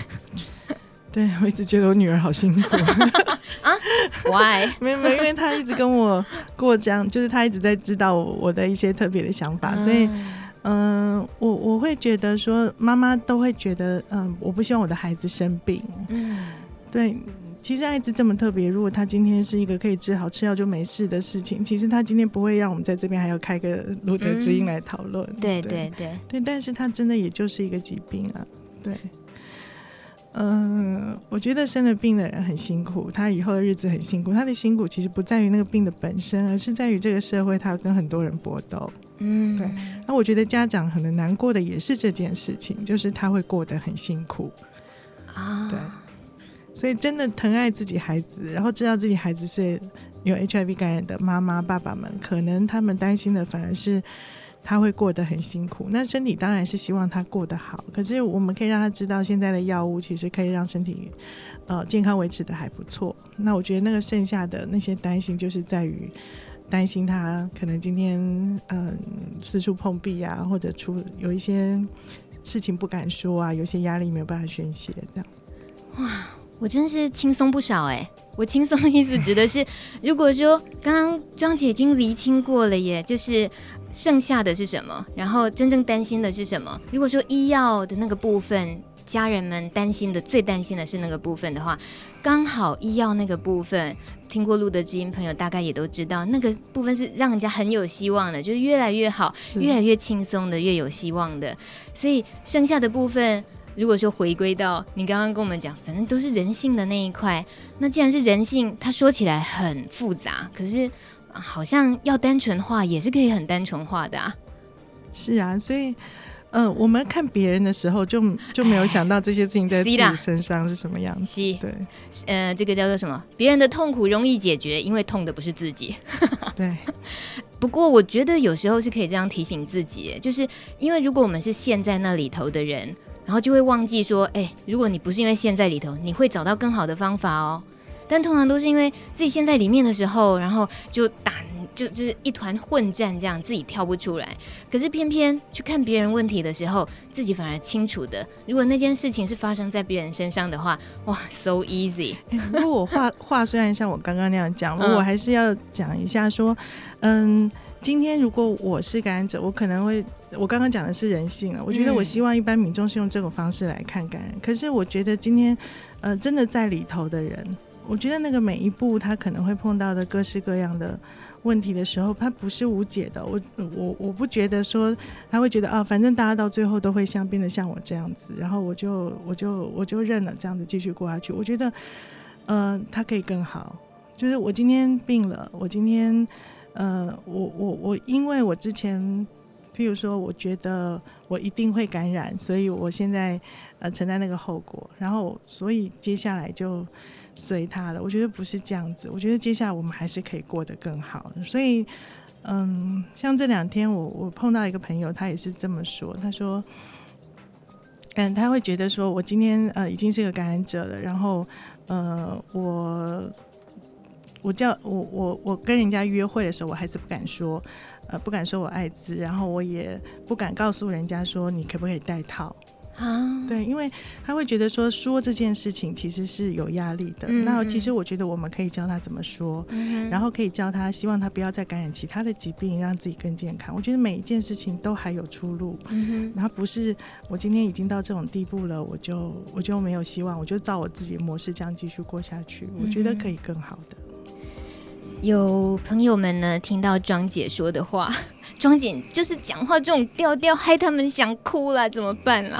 对，我一直觉得我女儿好辛苦啊 ，Why？ 没没，因为她一直跟我过这样，就是她一直在知道 我, 我的一些特别的想法，嗯、所以，嗯、呃，我我会觉得说，妈妈都会觉得，嗯、呃，我不希望我的孩子生病，嗯，对。其实艾滋这么特别，如果他今天是一个可以治好吃药就没事的事情，其实他今天不会让我们在这边还要开个路德之音来讨论、嗯、对对对对，但是他真的也就是一个疾病啊，对，嗯、呃，我觉得生了病的人很辛苦，他以后的日子很辛苦，他的辛苦其实不在于那个病的本身，而是在于这个社会他要跟很多人搏斗，嗯，对，那我觉得家长很难过的也是这件事情，就是他会过得很辛苦啊，对，所以真的疼爱自己孩子，然后知道自己孩子是有 H I V 感染的妈妈爸爸们，可能他们担心的反而是他会过得很辛苦，那身体当然是希望他过得好，可是我们可以让他知道现在的药物其实可以让身体、呃、健康维持的还不错，那我觉得那个剩下的那些担心就是在于担心他可能今天、呃、四处碰壁啊，或者出有一些事情不敢说啊，有些压力没有办法宣泄这样子。哇，我真是轻松不少哎、欸！我轻松的意思指的是，如果说刚刚庄姐已经厘清过了耶，就是剩下的是什么，然后真正担心的是什么。如果说医药的那个部分，家人们担心的最担心的是那个部分的话，刚好医药那个部分，听过路德之音朋友大概也都知道，那个部分是让人家很有希望的，就是越来越好，越来越轻松的，越有希望的。所以剩下的部分。如果说回归到你刚刚跟我们讲，反正都是人性的那一块，那既然是人性，它说起来很复杂，可是好像要单纯化也是可以很单纯化的啊。是啊，所以呃，我们看别人的时候就就没有想到这些事情在自己身上是什么样子。对，呃，这个叫做什么？别人的痛苦容易解决，因为痛的不是自己。对。不过我觉得有时候是可以这样提醒自己，就是因为如果我们是陷在那里头的人。然后就会忘记说，哎、欸，如果你不是因为陷在里头，你会找到更好的方法哦。但通常都是因为自己陷在里面的时候，然后就打就就是一团混战这样，自己跳不出来。可是偏偏去看别人问题的时候，自己反而清楚的。如果那件事情是发生在别人身上的话，哇 ，so easy。不、欸、过我话话虽然像我刚刚那样讲，我还是要讲一下说，嗯。今天如果我是感染者，我可能会，我刚刚讲的是人性了。我觉得我希望一般民众是用这种方式来看感染。嗯、可是我觉得今天，呃，真的在里头的人，我觉得那个每一步他可能会碰到的各式各样的问题的时候，他不是无解的。我我我不觉得说他会觉得啊，反正大家到最后都会像变得像我这样子，然后我就我就我就认了，这样子继续过下去。我觉得，呃，他可以更好。就是我今天病了，我今天呃我我我因为我之前譬如说我觉得我一定会感染，所以我现在呃承担那个后果，然后所以接下来就随他了。我觉得不是这样子，我觉得接下来我们还是可以过得更好。所以嗯，像这两天我我碰到一个朋友，他也是这么说，他说嗯，他会觉得说我今天呃已经是个感染者了，然后呃我我叫我我我跟人家约会的时候，我还是不敢说，呃不敢说我艾滋，然后我也不敢告诉人家说你可不可以戴套啊？对，因为他会觉得说说这件事情其实是有压力的。嗯嗯，那其实我觉得我们可以教他怎么说，嗯嗯，然后可以教他，希望他不要再感染其他的疾病，让自己更健康。我觉得每一件事情都还有出路，嗯嗯，然后不是我今天已经到这种地步了，我就我就没有希望，我就照我自己的模式这样继续过下去。我觉得可以更好的。有朋友们呢听到庄姐说的话，庄姐就是讲话这种调调害他们想哭啦，怎么办啦？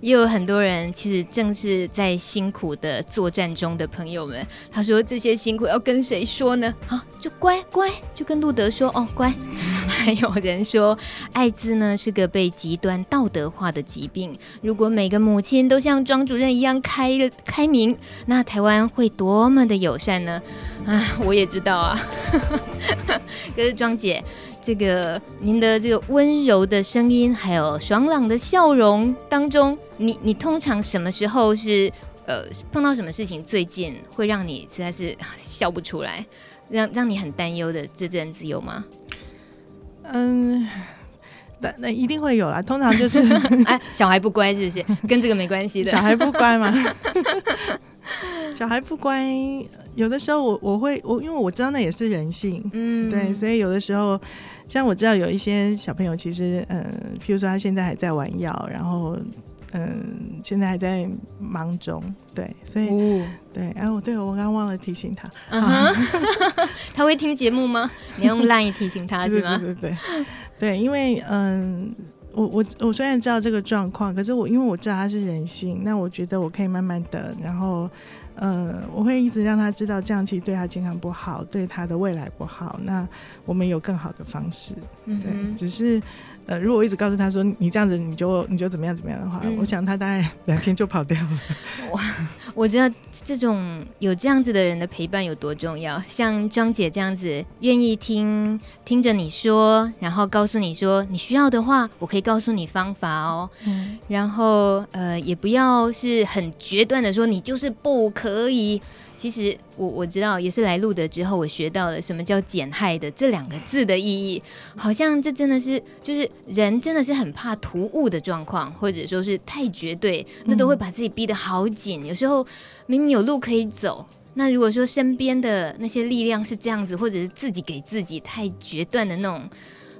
也有很多人其实正是在辛苦的作战中的朋友们，他说这些辛苦要跟谁说呢？啊，就乖乖就跟路德说哦，乖。还有人说艾滋呢是个被极端道德化的疾病，如果每个母亲都像庄主任一样开开明，那台湾会多么的友善呢？啊，我也知道啊。可是庄姐，这个您的这个温柔的声音，还有爽朗的笑容当中，你你通常什么时候是呃碰到什么事情最近会让你实在是笑不出来，让让你很担忧的这阵子有吗？嗯，那一定会有啦，通常就是哎，小孩不乖是不是？跟这个没关系的，小孩不乖嘛。小孩不乖，有的时候我我会我因为我知道那也是人性，嗯，对，所以有的时候像我知道有一些小朋友其实嗯、呃，譬如说他现在还在玩药，然后嗯、呃，现在还在忙中，对，所以、哦、对，哎、啊，我对我刚刚忘了提醒他，嗯哼，他会听节目吗？你用 LINE 提醒他是吗？对对对对，因为嗯。呃我我我虽然知道这个状况，可是我因为我知道他是人性，那我觉得我可以慢慢等，然后，呃，我会一直让他知道这样其实对他健康不好，对他的未来不好。那我们有更好的方式，嗯、对，只是呃，如果我一直告诉他说你这样子你就你就怎么样怎么样的话，嗯、我想他大概两天就跑掉了。哇，我知道这种有这样子的人的陪伴有多重要，像庄姐这样子，愿意听听着你说，然后告诉你说你需要的话，我可以告诉你方法哦，嗯、然后呃也不要是很决断的说你就是不可以。其实我我知道也是来路德之后我学到了什么叫减害的这两个字的意义，好像这真的是就是人真的是很怕突兀的状况，或者说是太绝对，那都会把自己逼得好紧，有时候明明有路可以走，那如果说身边的那些力量是这样子，或者是自己给自己太决断的那种，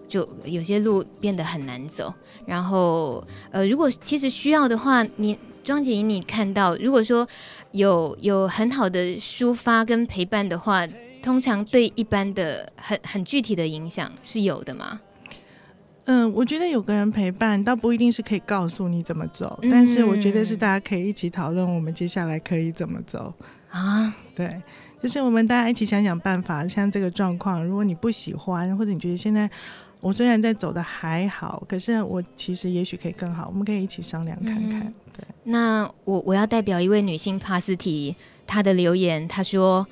就有些路变得很难走。然后呃，如果其实需要的话，你庄姐你看到如果说有有很好的抒发跟陪伴的话，通常对一般的很很具体的影响是有的吗？嗯，我觉得有个人陪伴倒不一定是可以告诉你怎么走，嗯、但是我觉得是大家可以一起讨论我们接下来可以怎么走啊，对，就是我们大家一起想想办法。像这个状况，如果你不喜欢，或者你觉得现在我虽然在走的还好，可是我其实也许可以更好，我们可以一起商量看看。嗯、对，那我我要代表一位女性帕斯提，她的留言，她说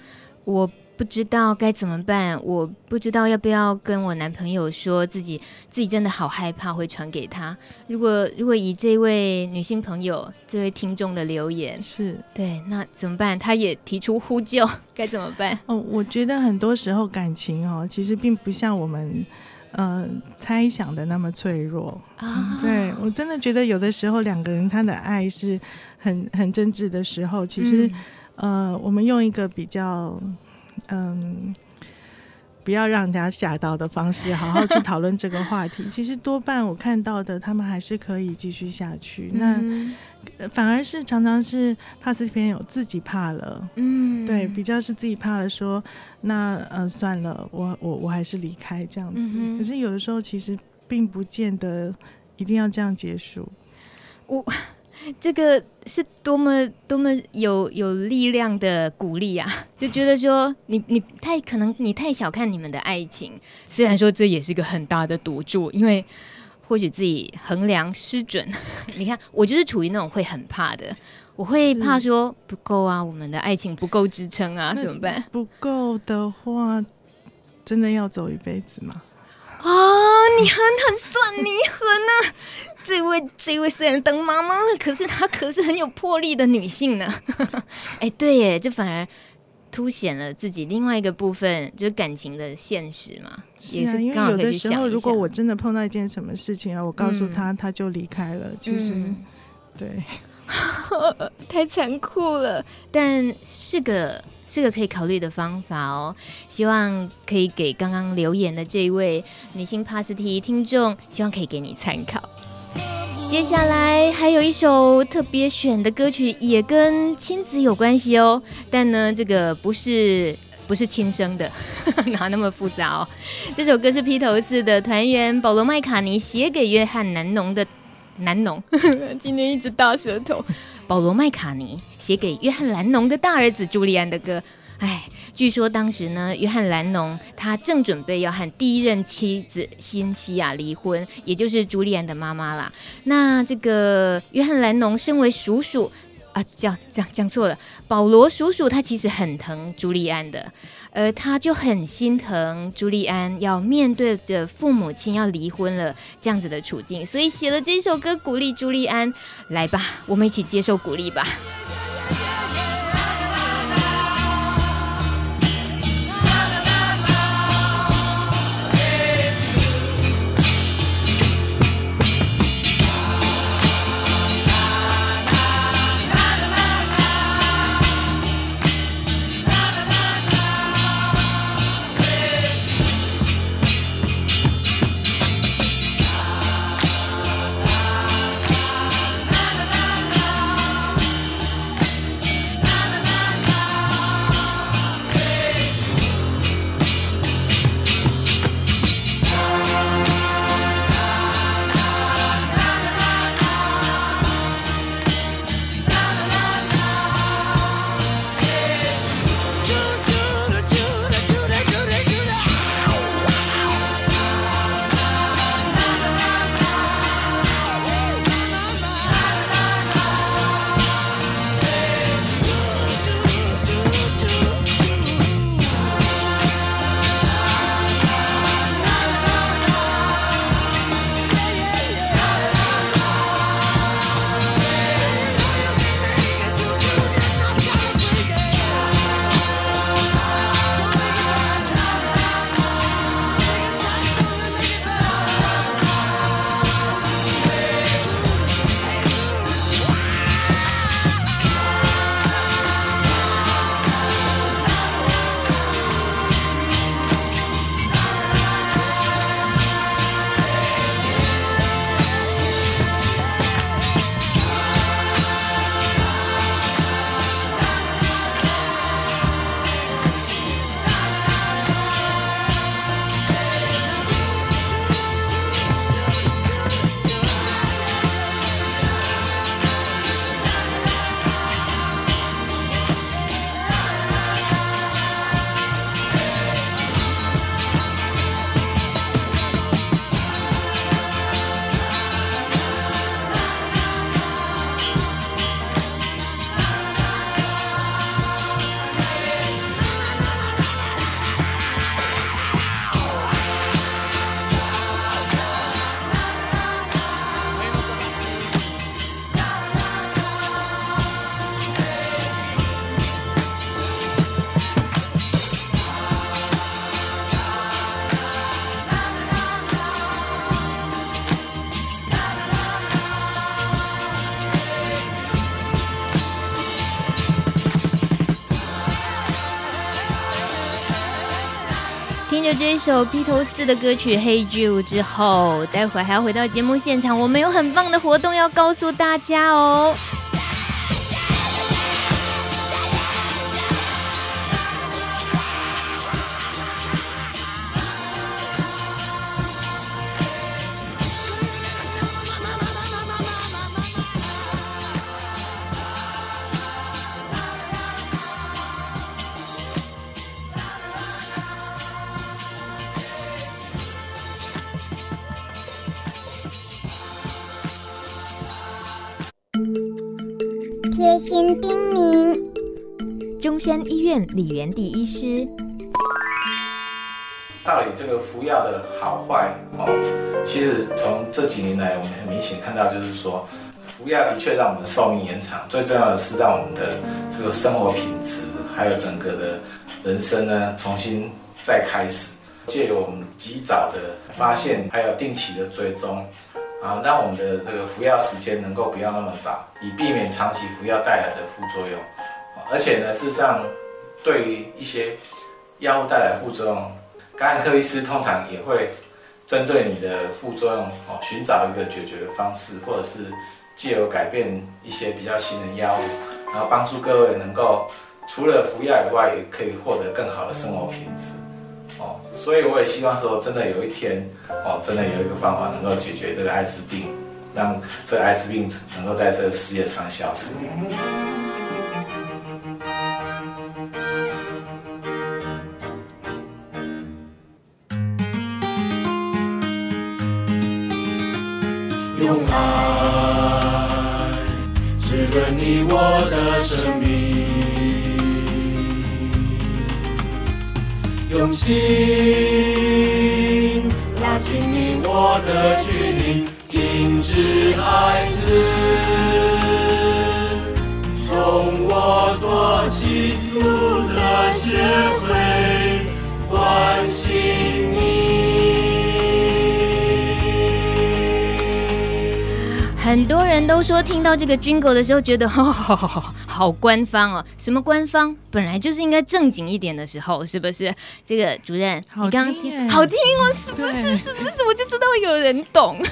我不知道该怎么办，我不知道要不要跟我男朋友说自己自己真的好害怕会传给他。如果如果以这位女性朋友这位听众的留言是对，那怎么办？他也提出呼救，该怎么办？哦，我觉得很多时候感情哦，其实并不像我们呃猜想的那么脆弱啊。嗯、对，我真的觉得有的时候两个人他的爱是很很真挚的时候，其实、嗯、呃我们用一个比较嗯，不要让人家吓到的方式好好去讨论这个话题。其实多半我看到的他们还是可以继续下去，嗯、那反而是常常是帕斯朋友自己怕了，嗯，对，比较是自己怕了说那呃算了，我我我还是离开这样子。嗯、可是有的时候其实并不见得一定要这样结束。我这个是多么多么有有力量的鼓励啊！就觉得说你你太可能你太小看你们的爱情，虽然说这也是一个很大的赌注，因为或许自己衡量失准。你看，我就是处于那种会很怕的。我会怕说不够啊，我们的爱情不够支撑啊，怎么办？不够的话，真的要走一辈子吗？啊，你很很算你很啊！这位这位虽然当妈妈了，可是她可是很有魄力的女性呢。哎，对耶，这反而凸显了自己另外一个部分，就是感情的现实嘛。是啊，也是因为有的时候，如果我真的碰到一件什么事情啊，我告诉她，她就离开了。其实，对。太残酷了，但是个是个可以考虑的方法哦。希望可以给刚刚留言的这一位女性帕斯提听众，希望可以给你参考。接下来还有一首特别选的歌曲，也跟亲子有关系哦，但呢，这个不是不是亲生的，哪那么复杂哦。这首歌是披头四的团员保罗麦卡尼写给约翰南农的。南农今天一直大舌头保罗麦卡尼写给约翰兰农的大儿子朱利安的歌。哎，据说当时呢，约翰兰农他正准备要和第一任妻子辛西亚离婚，也就是朱利安的妈妈啦。那这个约翰兰农身为叔叔啊，这样这样讲错了，保罗叔叔他其实很疼朱利安的，而他就很心疼朱利安要面对着父母亲要离婚了这样子的处境，所以写了这首歌鼓励朱利安。来吧，我们一起接受鼓励吧。这首披头四的歌曲《Hey Jude》之后，待会还要回到节目现场，我们有很棒的活动要告诉大家哦。心叮咛。中山医院李元第医师，到底这个服药的好坏哦，其实从这几年来，我们很明显看到，就是说，服药的确让我们的寿命延长，最重要的是让我们的这个生活品质，还有整个的人生呢，重新再开始。借由我们及早的发现，还有定期的追踪，啊，让我们的这个服药时间能够不要那么早，以避免长期服药带来的副作用。而且呢，事实上，对于一些药物带来的副作用，感染科医师通常也会针对你的副作用哦，寻找一个解决的方式，或者是藉由改变一些比较新的药物，然后帮助各位能够除了服药以外，也可以获得更好的生活品质哦。所以我也希望说，真的有一天哦，真的有一个方法能够解决这个艾滋病，让这个艾滋病能够在这个世界上消失。用爱滋润你我的生命，用心拉近你我的距离，停止孩子，从我做起，努力学会关心你。很多人都说听到这个 Jingle 的时候觉得、哦、好, 好, 好官方哦，什么官方？本来就是应该正经一点的时候，是不是？这个主任，你刚刚听好听哦，是不是？是不是？我就知道有人懂。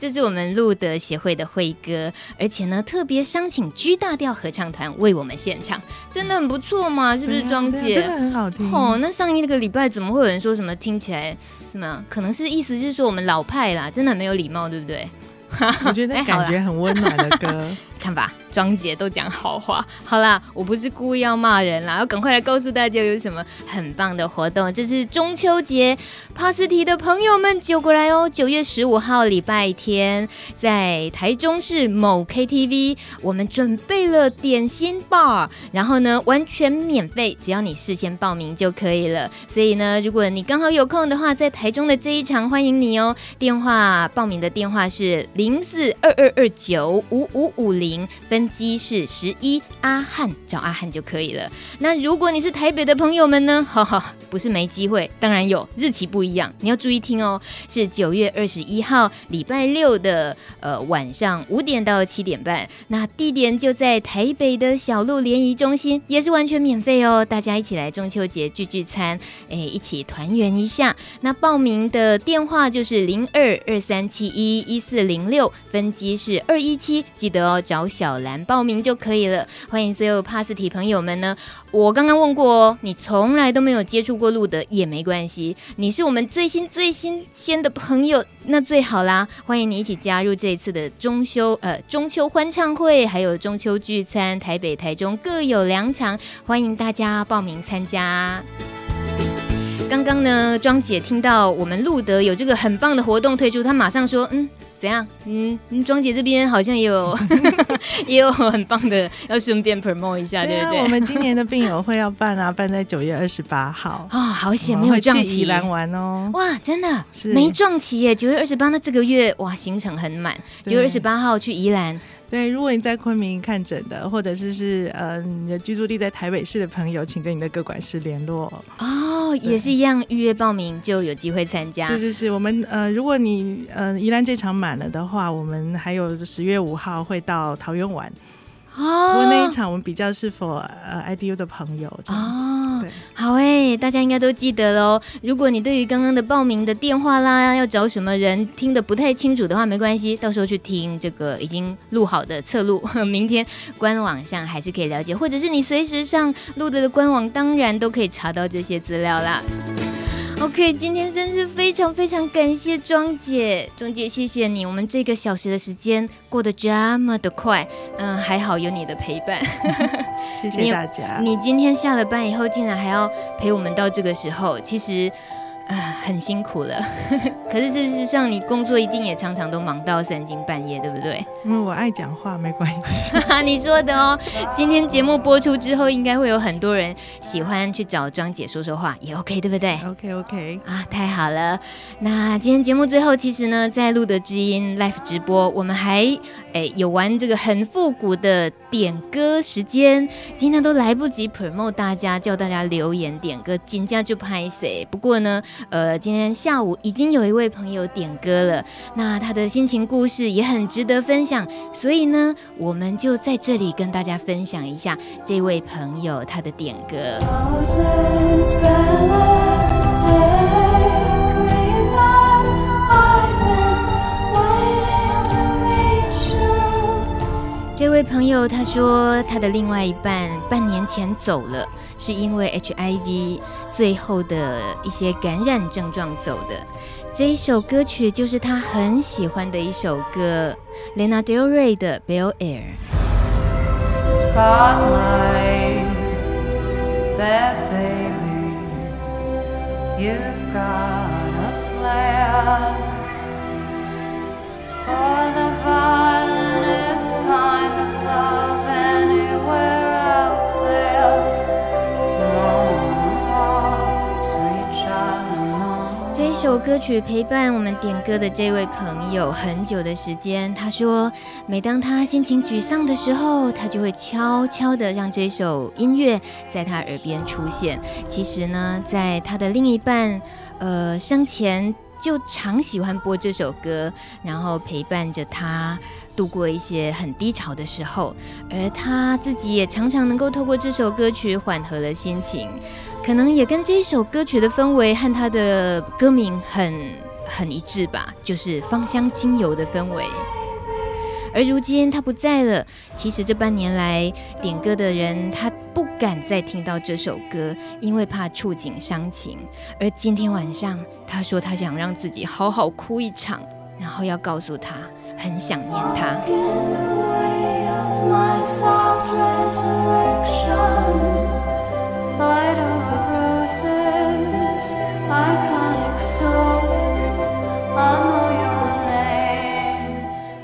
这是我们路德协会的会歌，而且呢，特别商请 G 大调合唱团为我们献唱，真的很不错嘛，是不是？庄姐、啊啊、真的很好听哦。那上一个礼拜怎么会有人说什么听起来怎么样？可能是意思是说我们老派啦，真的没有礼貌，对不对？我觉得感觉很温暖的歌、欸、看吧，庄姐都讲好话。好啦，我不是故意要骂人啦，要赶快来告诉大家有什么很棒的活动。这是中秋节，帕斯堤的朋友们揪过来哦，九月十五号礼拜天，在台中市某 K T V， 我们准备了点心 bar， 然后呢完全免费，只要你事先报名就可以了。所以呢，如果你刚好有空的话，在台中的这一场欢迎你哦。电话报名的电话是零四二二二九五五五零，分机是十一，阿汉找阿汉就可以了。那如果你是台北的朋友们呢，哈哈，不是没机会，当然有，日期不一样，你要注意听哦。是九月二十一号礼拜六的、呃、晚上五点到七点半，那地点就在台北的小路联谊中心，也是完全免费哦。大家一起来中秋节聚聚餐，一起团圆一下。那报名的电话就是零二二三七一一四零，分机是二一七，记得哦，找小兰报名就可以了。欢迎所有帕斯堤朋友们呢，我刚刚问过哦，你从来都没有接触过路德也没关系，你是我们最新最新鲜的朋友，那最好啦。欢迎你一起加入这一次的中秋呃中秋欢唱会，还有中秋聚餐，台北、台中各有两场，欢迎大家报名参加。刚刚呢，庄姐听到我们路德有这个很棒的活动推出，她马上说，嗯。怎样？嗯，庄姐这边好像也有也有很棒的，要顺便 promote 一下，对不对？对啊，我们今年的病友会要办啊，办在九月二十八号。哦，好险没有撞期。我们会去宜兰玩哦。哇，真的没撞期耶！九月二十八，那这个月哇行程很满。九月二十八号去宜兰。对，如果你在昆明看诊的，或者是是呃你的居住地在台北市的朋友，请跟你的个管师联络哦，也是一样预约报名就有机会参加。是是是，我们呃如果你呃宜兰这场满了的话，我们还有十月五号会到桃园玩。哦，不过那一场我们比较是 for、呃、I D U 的朋友哦。对，好诶，大家应该都记得咯。如果你对于刚刚的报名的电话啦，要找什么人听得不太清楚的话，没关系，到时候去听这个已经录好的侧录，明天官网上还是可以了解，或者是你随时上路德的官网，当然都可以查到这些资料啦。OK， 今天真是非常非常感谢庄姐，庄姐谢谢你，我们这个小时的时间过得这么的快，嗯，还好有你的陪伴，谢谢大家。你, 你今天下了班以后，竟然还要陪我们到这个时候，其实。呃、很辛苦了。可是事实上你工作一定也常常都忙到三更半夜，对不对？因为我爱讲话，没关系。你说的哦。今天节目播出之后，应该会有很多人喜欢去找庄姐说说话，也 OK 对不对？ OK OK 啊，太好了。那今天节目最后，其实呢在录的知音 Live 直播，我们还有玩这个很复古的点歌时间，今天都来不及 promote 大家，叫大家留言点歌，真的很抱歉。不过呢呃，今天下午已经有一位朋友点歌了，那他的心情故事也很值得分享，所以呢我们就在这里跟大家分享一下这位朋友他的点歌。这位朋友他说，他的另外一半半年前走了，是因为 H I V 最后的一些感染症状走的。这一首歌曲就是他很喜欢的一首歌， Lana Del Rey 的 Bell Air。 Spotlight that baby you've got a flare for the violinist kind of love anywhere out there. Oh, sweet child. 这首歌曲陪伴我们点歌的这位朋友很久的时间，他说每当他心情沮丧的时候，他就会悄悄的让这首音乐在他耳边出现。其实呢在他的另一半呃生前就常喜欢播这首歌，然后陪伴着他度过一些很低潮的时候，而他自己也常常能够透过这首歌曲缓和了心情，可能也跟这首歌曲的氛围和他的歌名很很一致吧，就是芳香精油的氛围。而如今他不在了，其实这半年来点歌的人他不敢再听到这首歌，因为怕触景伤情。而今天晚上他说他想让自己好好哭一场，然后要告诉他很想念他。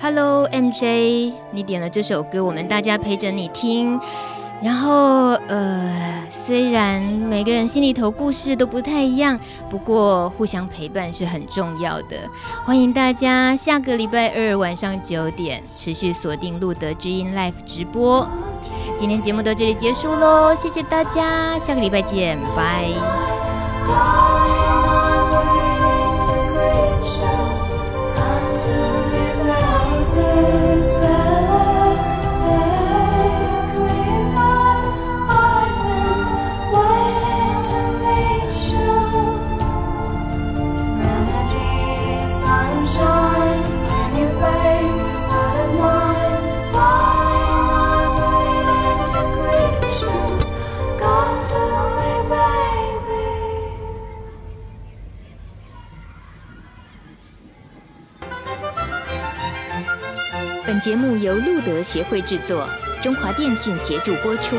Hello M J， 你点了这首歌，我们大家陪着你听。然后呃，虽然每个人心里头故事都不太一样，不过互相陪伴是很重要的。欢迎大家下个礼拜二晚上九点持续锁定路德之音 Live 直播。今天节目到这里结束咯，谢谢大家，下个礼拜见，拜。本节目由路德协会制作，中华电信协助播出。